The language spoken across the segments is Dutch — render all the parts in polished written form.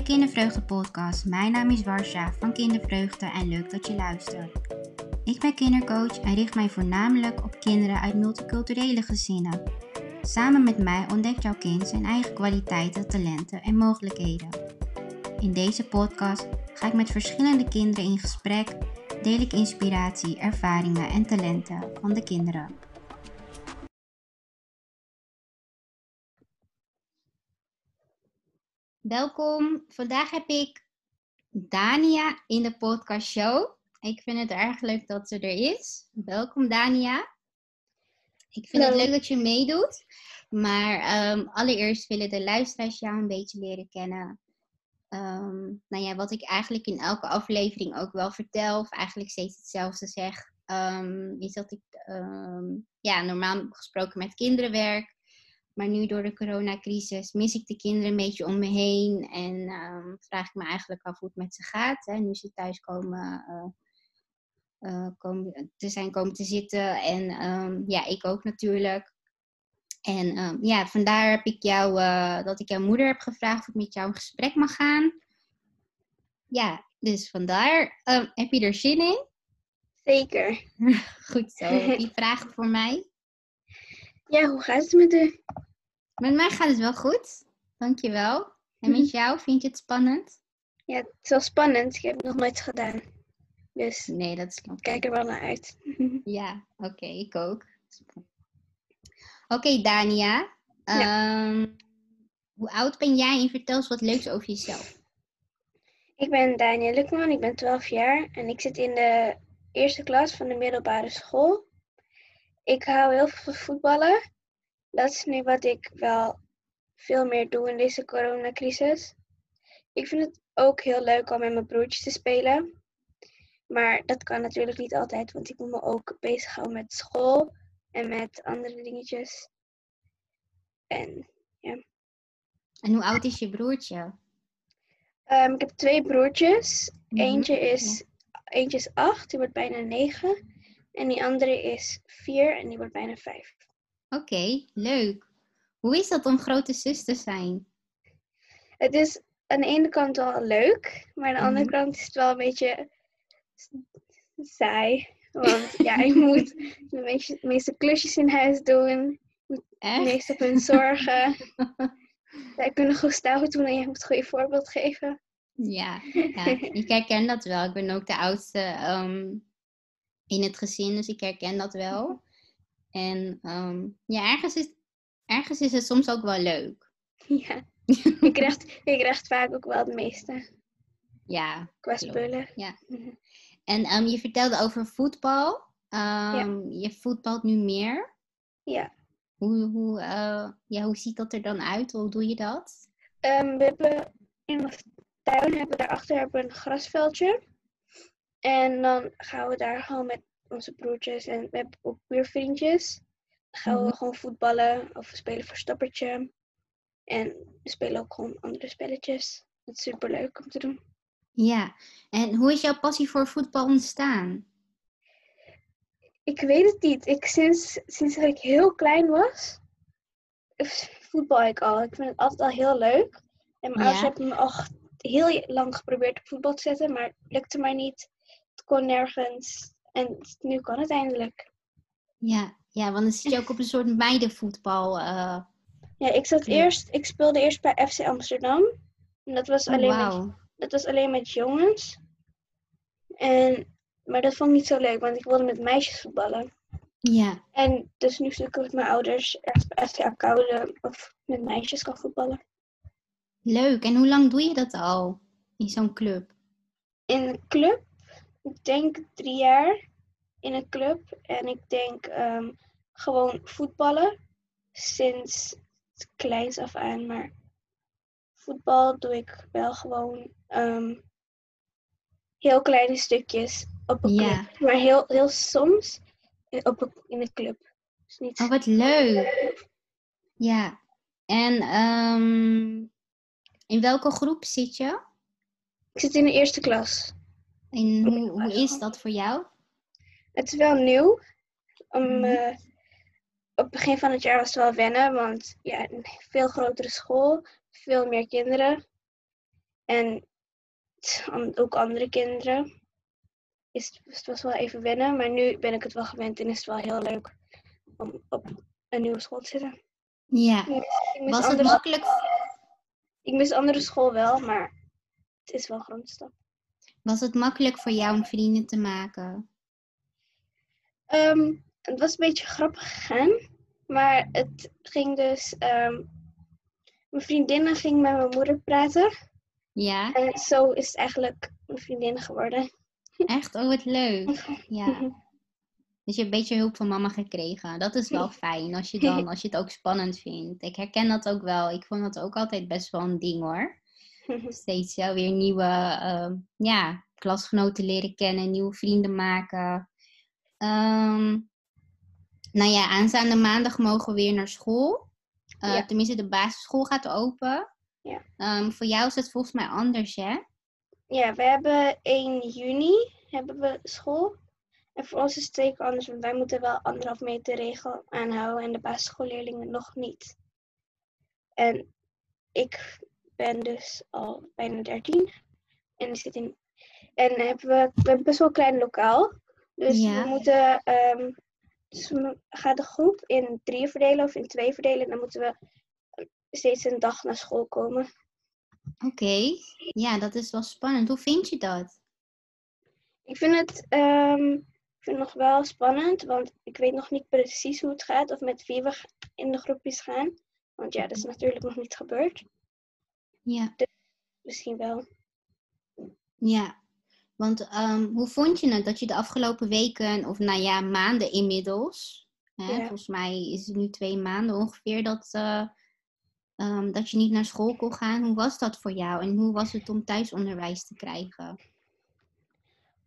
de Kindervreugde podcast. Mijn naam is Warsja van Kindervreugde en leuk dat je luistert. Ik ben kindercoach en richt mij voornamelijk op kinderen uit multiculturele gezinnen. Samen met mij ontdekt jouw kind zijn eigen kwaliteiten, talenten en mogelijkheden. In deze podcast ga ik met verschillende kinderen in gesprek, deel ik inspiratie, ervaringen en talenten van de kinderen. Welkom, vandaag heb ik Dania in de podcastshow. Ik vind het erg leuk dat ze er is. Welkom Dania. Ik vind het leuk dat je meedoet. Maar allereerst willen de luisteraars jou een beetje leren kennen. Wat ik eigenlijk in elke aflevering ook wel vertel, of eigenlijk steeds hetzelfde zeg, is dat ik normaal gesproken met kinderen werk. Maar nu door de coronacrisis mis ik de kinderen een beetje om me heen en vraag ik me eigenlijk af hoe het met ze gaat. Hè. Nu ze thuis komen te zitten en ik ook natuurlijk. En vandaar heb ik dat ik jouw moeder heb gevraagd of ik met jou in gesprek mag gaan. Ja, dus vandaar. Heb je er zin in? Zeker. Goed zo. Heb je vragen voor mij? Ja, hoe gaat het met u? Met mij gaat het wel goed. Dankjewel. En met jou? Vind je het spannend? Ja, het is wel spannend. Ik heb het nog nooit gedaan. Dus nee, dat is klopt. Kijk er wel naar uit. Ja, oké, ik ook. Oké, Dania. Ja. Hoe oud ben jij en vertel eens wat leuks over jezelf. Ik ben Dania Lukman, ik ben 12 jaar en ik zit in de eerste klas van de middelbare school. Ik hou heel veel van voetballen. Dat is nu wat ik wel veel meer doe in deze coronacrisis. Ik vind het ook heel leuk om met mijn broertjes te spelen. Maar dat kan natuurlijk niet altijd, want ik moet me ook bezighouden met school en met andere dingetjes. En ja. En hoe oud is je broertje? Ik heb 2 broertjes. Eentje is 8, die wordt bijna 9. En die andere is 4 en die wordt bijna 5. Oké, leuk. Hoe is dat om grote zus te zijn? Het is aan de ene kant wel leuk, maar aan de andere kant is het wel een beetje saai. Want ja, ik moet de meeste klusjes in huis doen. Echt? Meest op hun zorgen. Zij kunnen goed stout doen en je moet het goede voorbeeld geven. Ja, ik herken dat wel. Ik ben ook de oudste... in het gezin, dus ik herken dat wel. En ergens is het soms ook wel leuk. Ja, ik krijg vaak ook wel het meeste. Ja. Qua spullen. Ja. En je vertelde over voetbal. Je voetbalt nu meer. Ja. Hoe ziet dat er dan uit? Hoe doe je dat? We hebben in de tuin, daarachter een grasveldje. En dan gaan we daar gewoon met onze broertjes en we hebben ook buurvriendjes. Dan gaan we gewoon voetballen of we spelen verstoppertje. En we spelen ook gewoon andere spelletjes. Dat is superleuk om te doen. Ja, en hoe is jouw passie voor voetbal ontstaan? Ik weet het niet. Sinds dat ik heel klein was, voetbal ik al. Ik vind het altijd al heel leuk. En mijn ouders hebben me al heel lang geprobeerd op voetbal te zetten, maar het lukte mij niet. Kon nergens. En nu kan het eindelijk. Ja, want dan zit je ook op een soort meidenvoetbal. Ja, ik speelde eerst bij FC Amsterdam. En dat was alleen met jongens. Maar dat vond ik niet zo leuk, want ik wilde met meisjes voetballen. Ja. En dus nu zoek ik met mijn ouders echt bij FC Abcoude of met meisjes kan voetballen. Leuk. En hoe lang doe je dat al? In zo'n club? In een club? Ik denk 3 jaar in een club en ik denk gewoon voetballen sinds het kleins af aan. Maar voetbal doe ik wel gewoon heel kleine stukjes op een club. Maar heel, heel soms in een club. Dus niet... Oh, wat leuk! Ja, en in welke groep zit je? Ik zit in de eerste klas. En hoe is dat voor jou? Het is wel nieuw. Op het begin van het jaar was het wel wennen, want een veel grotere school, veel meer kinderen. En ook andere kinderen. Het was wel even wennen, maar nu ben ik het wel gewend en is het wel heel leuk om op een nieuwe school te zitten. Ja, was het makkelijk? Ik mis andere school wel, maar het is wel een grote stap. Was het makkelijk voor jou om vrienden te maken? Het was een beetje grappig gegaan, maar het ging dus... mijn vriendinnen ging met mijn moeder praten. Ja. En zo is het eigenlijk mijn vriendin geworden. Echt? Oh, wat leuk. Ja. Dus je hebt een beetje hulp van mama gekregen. Dat is wel fijn als je het ook spannend vindt. Ik herken dat ook wel. Ik vond dat ook altijd best wel een ding hoor. Steeds wel weer nieuwe klasgenoten leren kennen, nieuwe vrienden maken. Aanstaande maandag mogen we weer naar school. Tenminste, de basisschool gaat open. Ja. Voor jou is het volgens mij anders, hè? Ja, we hebben 1 juni hebben we school. En voor ons is het zeker anders, want wij moeten wel 1,5 meter regel aanhouden en de basisschoolleerlingen nog niet. En ik ben dus al bijna 13 en we hebben best wel een klein lokaal. Dus we moeten, we gaan de groep in 3 verdelen of in 2 verdelen en dan moeten we steeds een dag naar school komen. Oké. Ja, dat is wel spannend. Hoe vind je dat? Ik vind het nog wel spannend, want ik weet nog niet precies hoe het gaat of met wie we in de groepjes gaan. Want ja, dat is natuurlijk nog niet gebeurd. Ja. Dus misschien wel. Ja, want hoe vond je het dat je de afgelopen weken, of maanden inmiddels, volgens mij is het nu 2 maanden ongeveer dat je niet naar school kon gaan. Hoe was dat voor jou en hoe was het om thuisonderwijs te krijgen?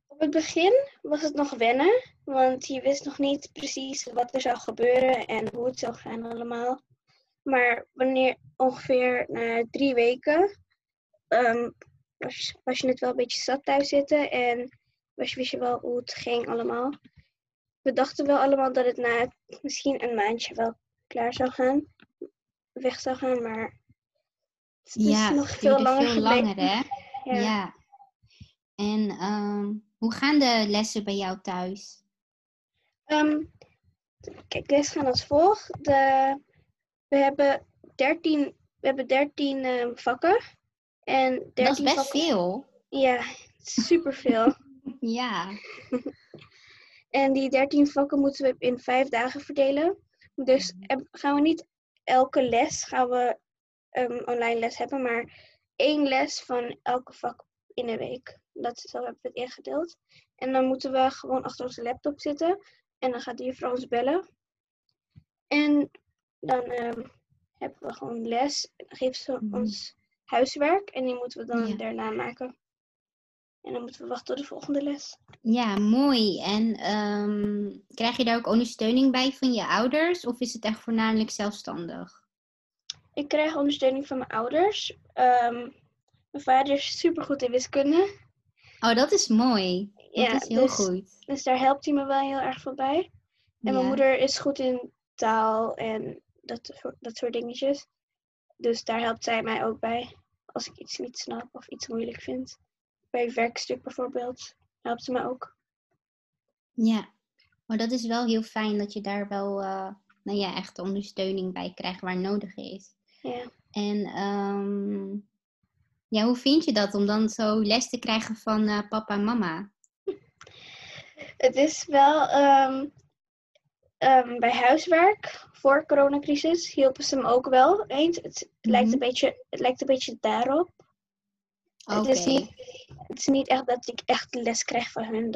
Op het begin was het nog wennen, want je wist nog niet precies wat er zou gebeuren en hoe het zou gaan allemaal. Maar wanneer ongeveer na 3 weken was je het wel een beetje zat thuis zitten en wist je wel hoe het ging allemaal. We dachten wel allemaal dat het na misschien een maandje wel klaar zou gaan. Weg zou gaan, maar het is nog veel langer hè? Ja. En hoe gaan de lessen bij jou thuis? Kijk, de lessen gaan als volgt. We hebben 13 vakken. En 13 dat is best vakken, veel. Ja, superveel. Ja. En die 13 vakken moeten we in 5 dagen verdelen. Dus gaan we niet elke les gaan we online les hebben, maar 1 les van elke vak in de week. Zo hebben we het ingedeeld. En dan moeten we gewoon achter onze laptop zitten. En dan gaat de juffrouw ons bellen. En dan hebben we gewoon les. Dan geeft ze ons huiswerk. En die moeten we dan daarna maken. En dan moeten we wachten tot de volgende les. Ja, mooi. En krijg je daar ook ondersteuning bij van je ouders? Of is het echt voornamelijk zelfstandig? Ik krijg ondersteuning van mijn ouders. Mijn vader is supergoed in wiskunde. Oh, dat is mooi. Dat is heel goed. Dus daar helpt hij me wel heel erg veel bij. En mijn moeder is goed in taal en dat soort dingetjes. Dus daar helpt zij mij ook bij. Als ik iets niet snap of iets moeilijk vind. Bij werkstuk bijvoorbeeld helpt ze mij ook. Ja, maar dat is wel heel fijn dat je daar wel echt ondersteuning bij krijgt waar nodig is. Ja. En hoe vind je dat om dan zo les te krijgen van papa en mama? Het is wel bij huiswerk voor de coronacrisis hielpen ze me ook wel eens. Het lijkt een beetje daarop. Okay. Het is niet echt dat ik echt les krijg van hun.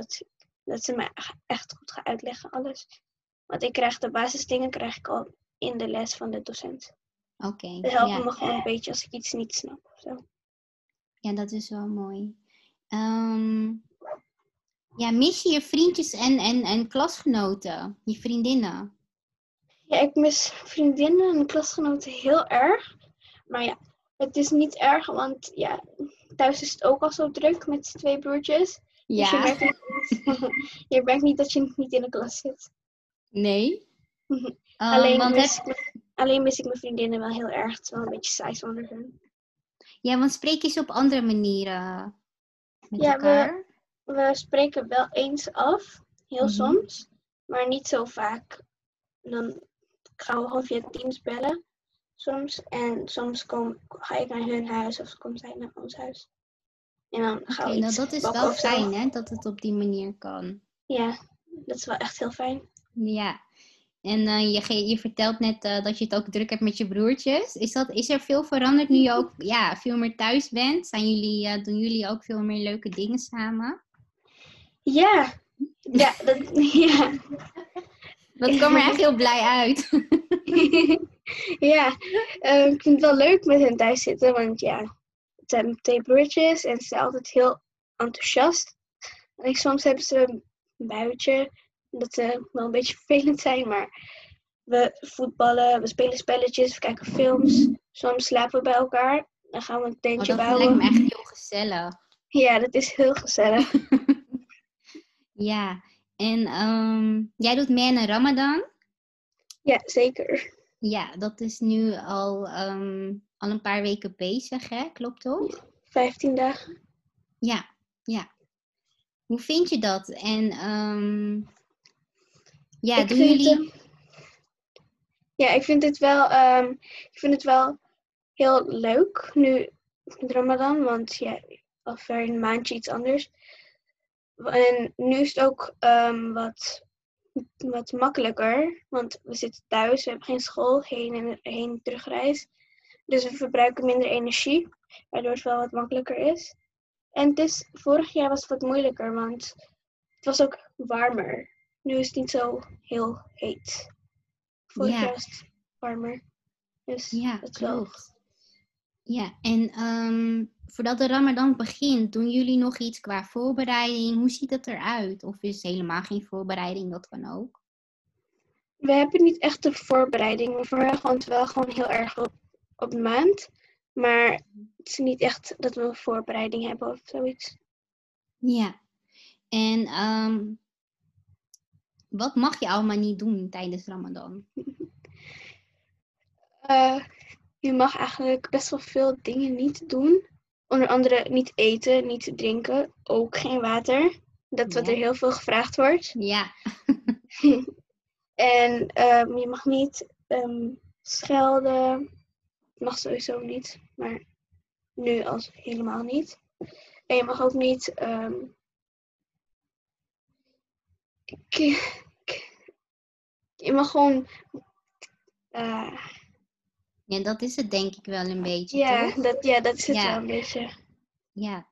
Dat ze me echt goed gaan uitleggen alles. Want ik krijg de basisdingen al in de les van de docent. Oké. Ze helpen me gewoon een beetje als ik iets niet snap. Ofzo. Ja, dat is wel mooi. Mis je je vriendjes en klasgenoten? Je vriendinnen? Ja, ik mis vriendinnen en klasgenoten heel erg. Maar ja, het is niet erg, want ja, thuis is het ook al zo druk met 2 broertjes. Ja. Dus je merkt niet dat je niet in de klas zit. Nee? Alleen mis ik mijn vriendinnen wel heel erg. Het is wel een beetje saai zonder hun. Ja, want spreken ze op andere manieren met elkaar? We spreken wel eens af, heel soms, maar niet zo vaak. Dan gaan we gewoon via Teams bellen soms. En soms ga ik naar hun huis of komt zij naar ons huis. En dan gaan we iets bakken. Dat is wel fijn, hè, dat het op die manier kan. Ja, dat is wel echt heel fijn. Ja. En je vertelt net dat je het ook druk hebt met je broertjes. Is er veel veranderd nu je ook veel meer thuis bent? Doen jullie ook veel meer leuke dingen samen? Ja. Dat kwam er echt heel blij uit. Ik vind het wel leuk met hen thuis zitten. Want het zijn twee broertjes en ze zijn altijd heel enthousiast. En soms hebben ze een buitje. Dat ze wel een beetje vervelend zijn, maar we voetballen, we spelen spelletjes, we kijken films. Soms slapen we bij elkaar, dan gaan we een tentje bouwen. Dat lijkt me echt heel gezellig. Ja, dat is heel gezellig. En jij doet mee aan Ramadan? Ja, zeker. Ja, dat is nu al een paar weken bezig, hè? Klopt toch? 15 dagen. Ja. Hoe vind je dat? En... ik vind het wel heel leuk nu met Ramadan, want alweer een maandje iets anders. En nu is het ook wat makkelijker, want we zitten thuis, we hebben geen school, heen en terugreis. Dus we verbruiken minder energie, waardoor het wel wat makkelijker is. En vorig jaar was het wat moeilijker, want het was ook warmer. Nu is het niet zo heel heet. Vorig jaar was het warmer. Dus dat is wel. Ja, en voordat de Ramadan begint, doen jullie nog iets qua voorbereiding? Hoe ziet dat eruit? Of is het helemaal geen voorbereiding? Dat kan ook. We hebben niet echt een voorbereiding. We verheugen ons wel gewoon heel erg op de maand. Maar het is niet echt dat we een voorbereiding hebben of zoiets. Ja, en... wat mag je allemaal niet doen tijdens Ramadan? Je mag eigenlijk best wel veel dingen niet doen. Onder andere niet eten, niet drinken, ook geen water. Dat wat er heel veel gevraagd wordt. Ja. En je mag niet schelden. Mag sowieso niet, maar nu als helemaal niet. En je mag ook niet... je mag gewoon... Ja, dat is het denk ik wel een beetje, toch? Dat is het wel een beetje. Ja.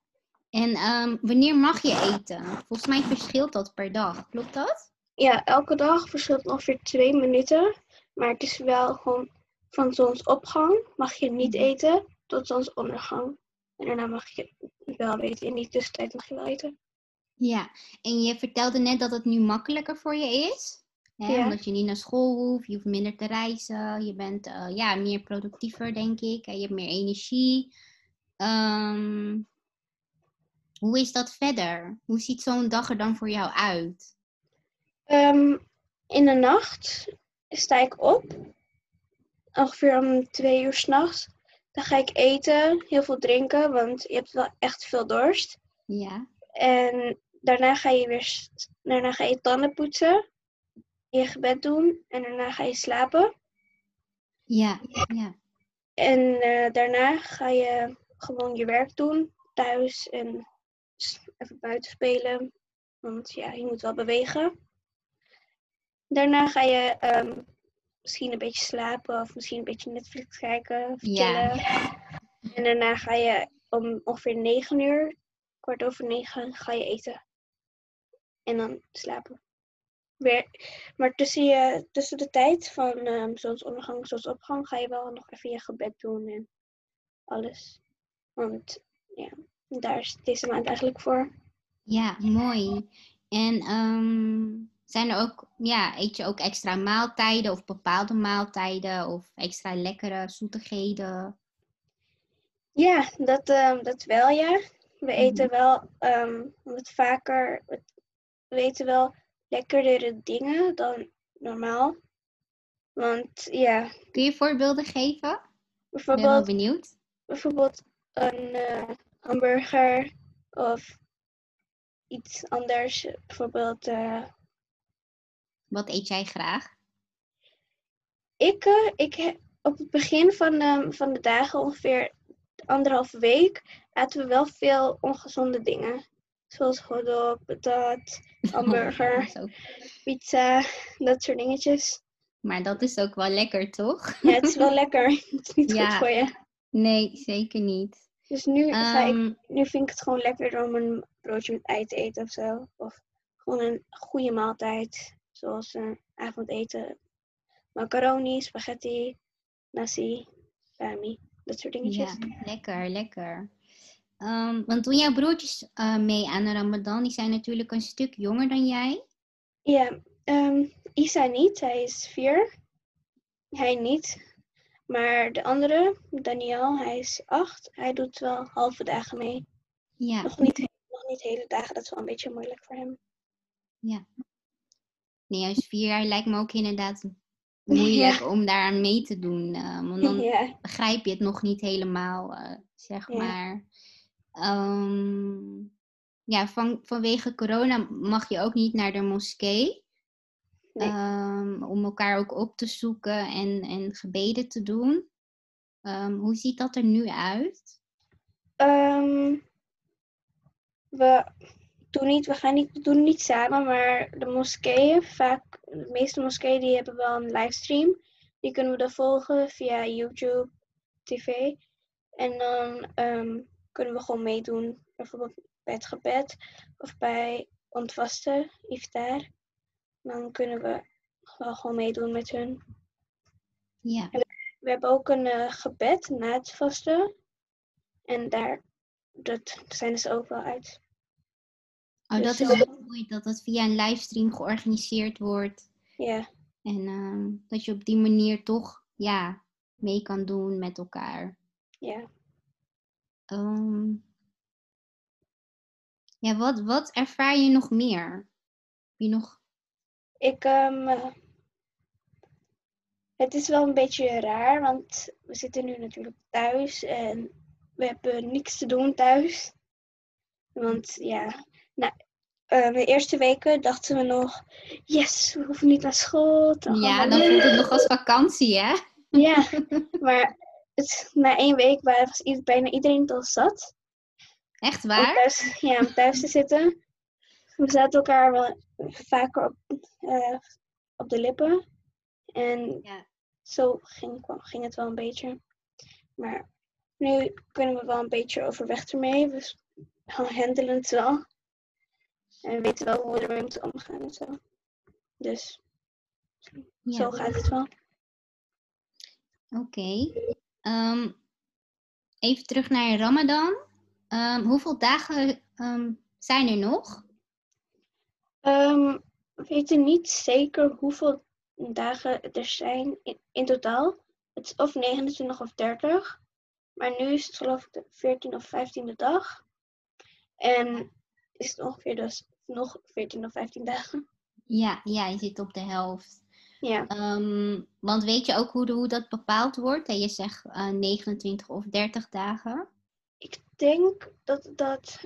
En wanneer mag je eten? Volgens mij verschilt dat per dag, klopt dat? Ja, elke dag verschilt ongeveer 2 minuten. Maar het is wel gewoon van zonsopgang mag je niet eten tot zonsondergang. En daarna mag je wel eten. In die tussentijd mag je wel eten. Ja, en je vertelde net dat het nu makkelijker voor je is. Hè? Ja. Omdat je niet naar school hoeft, je hoeft minder te reizen. Je bent meer productiever, denk ik. Je hebt meer energie. Hoe is dat verder? Hoe ziet zo'n dag er dan voor jou uit? In de nacht sta ik op. Ongeveer om 2 uur 's nachts. Dan ga ik eten, heel veel drinken, want je hebt wel echt veel dorst. Ja. En daarna ga je tanden poetsen, je gebed doen en daarna ga je slapen. Ja. En daarna ga je gewoon je werk doen, thuis en even buiten spelen, want je moet wel bewegen. Daarna ga je misschien een beetje slapen of misschien een beetje Netflix kijken of chillen. Ja. En daarna ga je om ongeveer 9 uur. 9:15 ga je eten. En dan slapen. Weer. Maar tussen de tijd van zonsondergang en zonsopgang ga je wel nog even je gebed doen en alles. Want daar is deze maand eigenlijk voor. Ja, mooi. En zijn er ook, eet je ook extra maaltijden of bepaalde maaltijden of extra lekkere zoetigheden? Ja, dat wel We eten wel wat vaker, we eten wel lekkerdere dingen dan normaal. Want Kun je voorbeelden geven? Ik ben wel benieuwd. Bijvoorbeeld een hamburger of iets anders. Bijvoorbeeld... Wat eet jij graag? Ik op het begin van de dagen, ongeveer 1,5 week, aten we wel veel ongezonde dingen. Zoals hotdog, patat, hamburger, pizza, dat soort dingetjes. Maar dat is ook wel lekker, toch? Ja, het is wel lekker. Het is niet goed voor je. Nee, zeker niet. Dus nu vind ik het gewoon lekkerder om een broodje met ei te eten of zo. Of gewoon een goede maaltijd. Zoals een avondeten. Macaroni, spaghetti, nasi, bami. Dat soort dingetjes. Ja, lekker, lekker. Want toen jouw broertjes mee aan de Ramadan, die zijn natuurlijk een stuk jonger dan jij. Ja, Isa niet. Hij is 4. Hij niet. Maar de andere, Daniel, hij is 8. Hij doet wel halve dagen mee. Ja. Nog niet hele dagen. Dat is wel een beetje moeilijk voor hem. Ja. Nee, hij is 4 jaar. Lijkt me ook inderdaad moeilijk om daaraan mee te doen. Want dan begrijp je het nog niet helemaal, maar. Vanwege corona mag je ook niet naar de moskee. Nee. Om elkaar ook op te zoeken en gebeden te doen. Hoe ziet dat er nu uit? We doen niet samen, maar de moskeeën, de meeste moskeeën die hebben wel een livestream. Die kunnen we dan volgen via YouTube, tv. En dan kunnen we gewoon meedoen, bijvoorbeeld bij het gebed of bij ontvasten, iftar. Dan kunnen we wel gewoon meedoen met hun. Ja. We hebben ook een gebed na het vasten. En dat zijn ze ook wel uit. Oh, dus dat is ook mooi dat het via een livestream georganiseerd wordt. Ja. En dat je op die manier toch mee kan doen met elkaar. Ja. Wat ervaar je nog meer? Het is wel een beetje raar, want we zitten nu natuurlijk thuis en we hebben niks te doen thuis. Want de eerste weken dachten we nog, yes, we hoeven niet naar school. Dan voelt het nog als vakantie, hè? Ja, maar na 1 week was bijna iedereen het al zat. Echt waar? Om thuis te zitten. We zaten elkaar wel vaker op de lippen. En zo ging het wel een beetje. Maar nu kunnen we wel een beetje overweg ermee. Dus we handelen het wel. En we weten wel hoe we ermee moeten omgaan en zo. Dus zo gaat het wel. Oké. Even terug naar Ramadan. Hoeveel dagen zijn er nog? We weten niet zeker hoeveel dagen er zijn in totaal. Het is of 29 of 30. Maar nu is het geloof ik de 14e of 15e dag. En is het ongeveer dus nog 14 of 15 dagen. Ja, je zit op de helft. Ja. Want weet je ook hoe dat bepaald wordt? En je zegt 29 of 30 dagen. Ik denk dat dat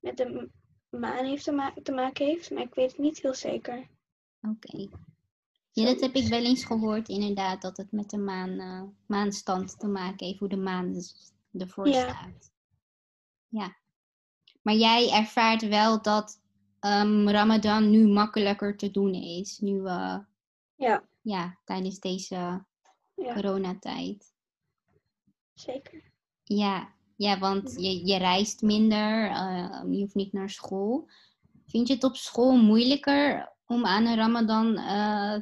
met de maan heeft te maken heeft, maar ik weet het niet heel zeker. Oké. Ja, dat heb ik wel eens gehoord inderdaad, dat het met de maanstand te maken heeft, hoe de maan ervoor staat. Ja. Maar jij ervaart wel dat Ramadan nu makkelijker te doen is, nu tijdens deze coronatijd. Zeker. Ja. Ja, want je reist minder, je hoeft niet naar school. Vind je het op school moeilijker om aan een Ramadan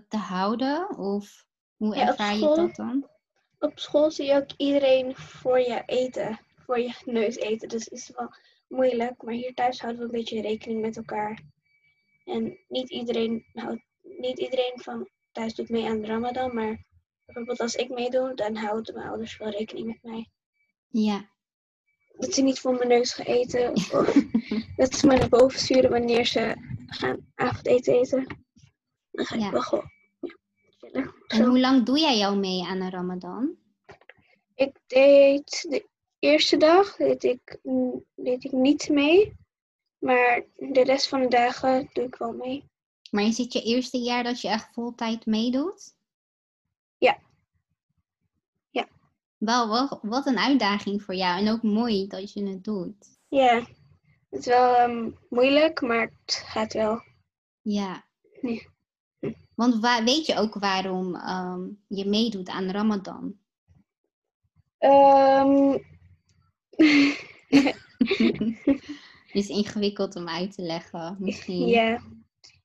te houden? Of hoe ervaar je dat dan? Op school zie je ook iedereen voor je neus eten. Dus is het wel moeilijk, maar hier thuis houden we een beetje rekening met elkaar. En niet iedereen van thuis doet mee aan de Ramadan, maar bijvoorbeeld als ik meedoe, dan houden mijn ouders wel rekening met mij. Ja. Dat ze niet voor mijn neus gaan eten. Of dat ze me naar boven sturen wanneer ze gaan avondeten eten. Dan ga ik wel gewoon chillen. En hoe lang doe jij jou mee aan de Ramadan? Ik deed de eerste dag deed ik niet mee, maar de rest van de dagen doe ik wel mee. Maar is dit je eerste jaar dat je echt voltijd meedoet? Ja. Ja. Wauw, wat een uitdaging voor jou en ook mooi dat je het doet. Ja, het is wel moeilijk, maar het gaat wel. Ja. Nee. Want weet je ook waarom je meedoet aan Ramadan? Het is ingewikkeld om uit te leggen, misschien. Ja,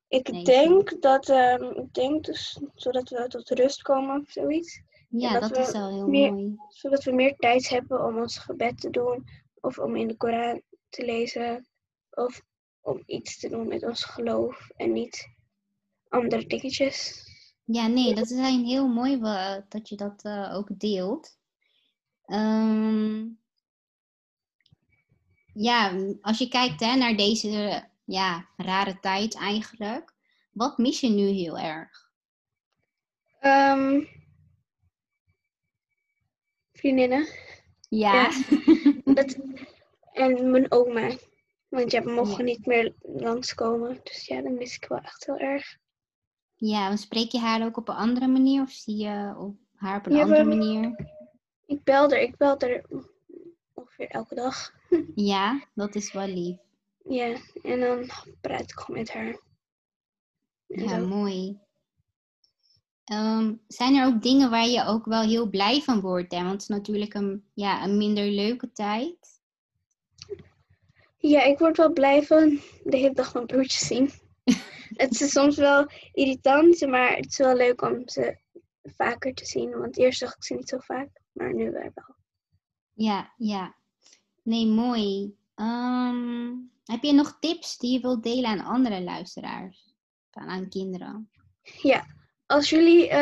ik denk dus, zodat we tot rust komen of zoiets. Ja, dat is wel heel mooi. Zodat we meer tijd hebben om ons gebed te doen, of om in de Koran te lezen, of om iets te doen met ons geloof en niet andere dingetjes. Ja, nee, dat zijn heel mooi dat je dat ook deelt. Ja, als je kijkt naar deze rare tijd eigenlijk, wat mis je nu heel erg? Vriendinnen. Ja. En mijn oma. Want we mogen niet meer langskomen. Dus dat mis ik wel echt heel erg. Ja, dan spreek je haar ook op een andere manier? Of zie je haar op een andere manier? Ik bel haar ongeveer elke dag. Ja, dat is wel lief. Ja, en dan praat ik gewoon met haar. Ja, mooi. Zijn er ook dingen waar je ook wel heel blij van wordt? Hè? Want het is natuurlijk een minder leuke tijd. Ja, ik word wel blij van de hele dag mijn broertjes zien. Het is soms wel irritant, maar het is wel leuk om ze vaker te zien. Want eerst zag ik ze niet zo vaak, maar nu wel. Ja. Nee, mooi. Heb je nog tips die je wilt delen aan andere luisteraars? Aan kinderen? Ja, als jullie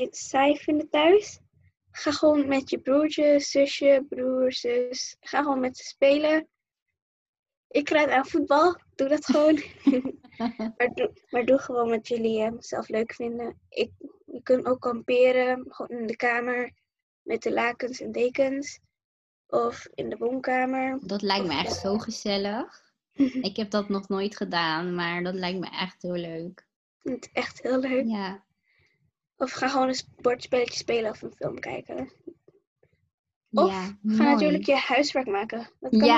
het saai vinden thuis, ga gewoon met je broertje, zusje, broer, zus. Ga gewoon met ze spelen. Ik raad aan voetbal. Doe dat gewoon. maar doe gewoon wat jullie zelf leuk vinden. Je kunt ook kamperen. Gewoon in de kamer. Met de lakens en dekens. Of in de woonkamer. Dat lijkt me echt zo gezellig. Ik heb dat nog nooit gedaan. Maar dat lijkt me echt heel leuk. Het is echt heel leuk. Ja. Of ga gewoon een bordspelletje spelen of een film kijken. Of ga natuurlijk je huiswerk maken. Dat kan ook.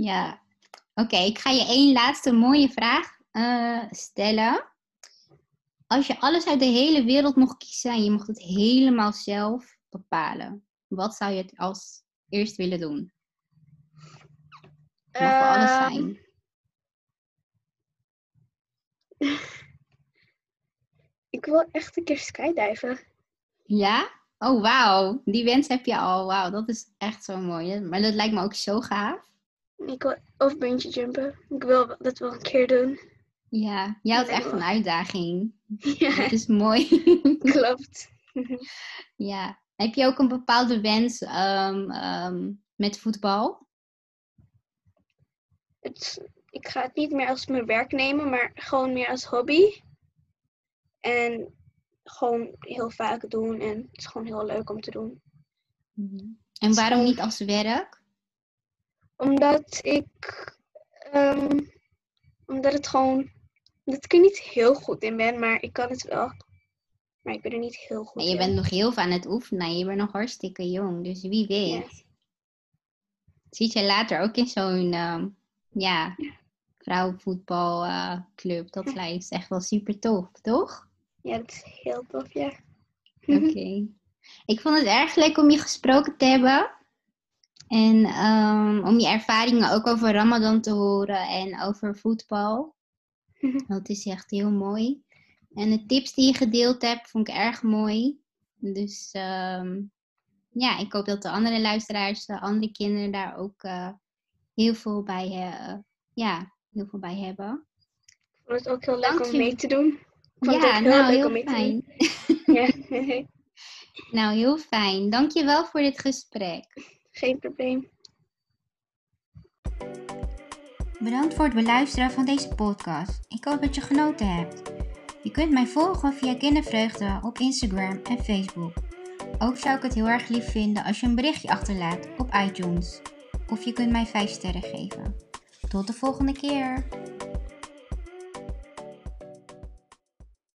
Ja. Oké, ik ga je één laatste mooie vraag stellen. Als je alles uit de hele wereld mocht kiezen en je mocht het helemaal zelf bepalen, wat zou je het als eerst willen doen? Het mag wel alles zijn. Ik wil echt een keer skydiven. Ja? Oh, wauw. Die wens heb je al. Wauw, dat is echt zo mooi. Maar dat lijkt me ook zo gaaf. Of bungee jumpen. Ik wil dat wel een keer doen. Ja, jij had echt een uitdaging. Ja. Dat is mooi. Klopt. Ja. Heb je ook een bepaalde wens met voetbal? Ik ga het niet meer als mijn werk nemen, maar gewoon meer als hobby. En gewoon heel vaak doen. En het is gewoon heel leuk om te doen. En waarom niet als werk? Omdat ik er niet heel goed in ben. Maar ik kan het wel. Maar ik ben er niet heel goed in. Je bent nog heel veel aan het oefenen. Je bent nog hartstikke jong. Dus wie weet. Ja. Ziet je later ook in zo'n vrouwenvoetbalclub. Dat lijkt echt wel super tof, toch? Ja, dat is heel tof, ja. Oké. Ik vond het erg leuk om je gesproken te hebben. En om je ervaringen ook over Ramadan te horen en over voetbal. Dat is echt heel mooi. En de tips die je gedeeld hebt, vond ik erg mooi. Dus ik hoop dat de andere luisteraars, de andere kinderen daar ook heel veel bij hebben. Ik vond het ook heel leuk om mee te doen. Ja, heel fijn. Ja. Nou, heel fijn. Dank je wel voor dit gesprek. Geen probleem. Bedankt voor het beluisteren van deze podcast. Ik hoop dat je genoten hebt. Je kunt mij volgen via Kindervreugde op Instagram en Facebook. Ook zou ik het heel erg lief vinden als je een berichtje achterlaat op iTunes. Of je kunt mij 5 sterren geven. Tot de volgende keer!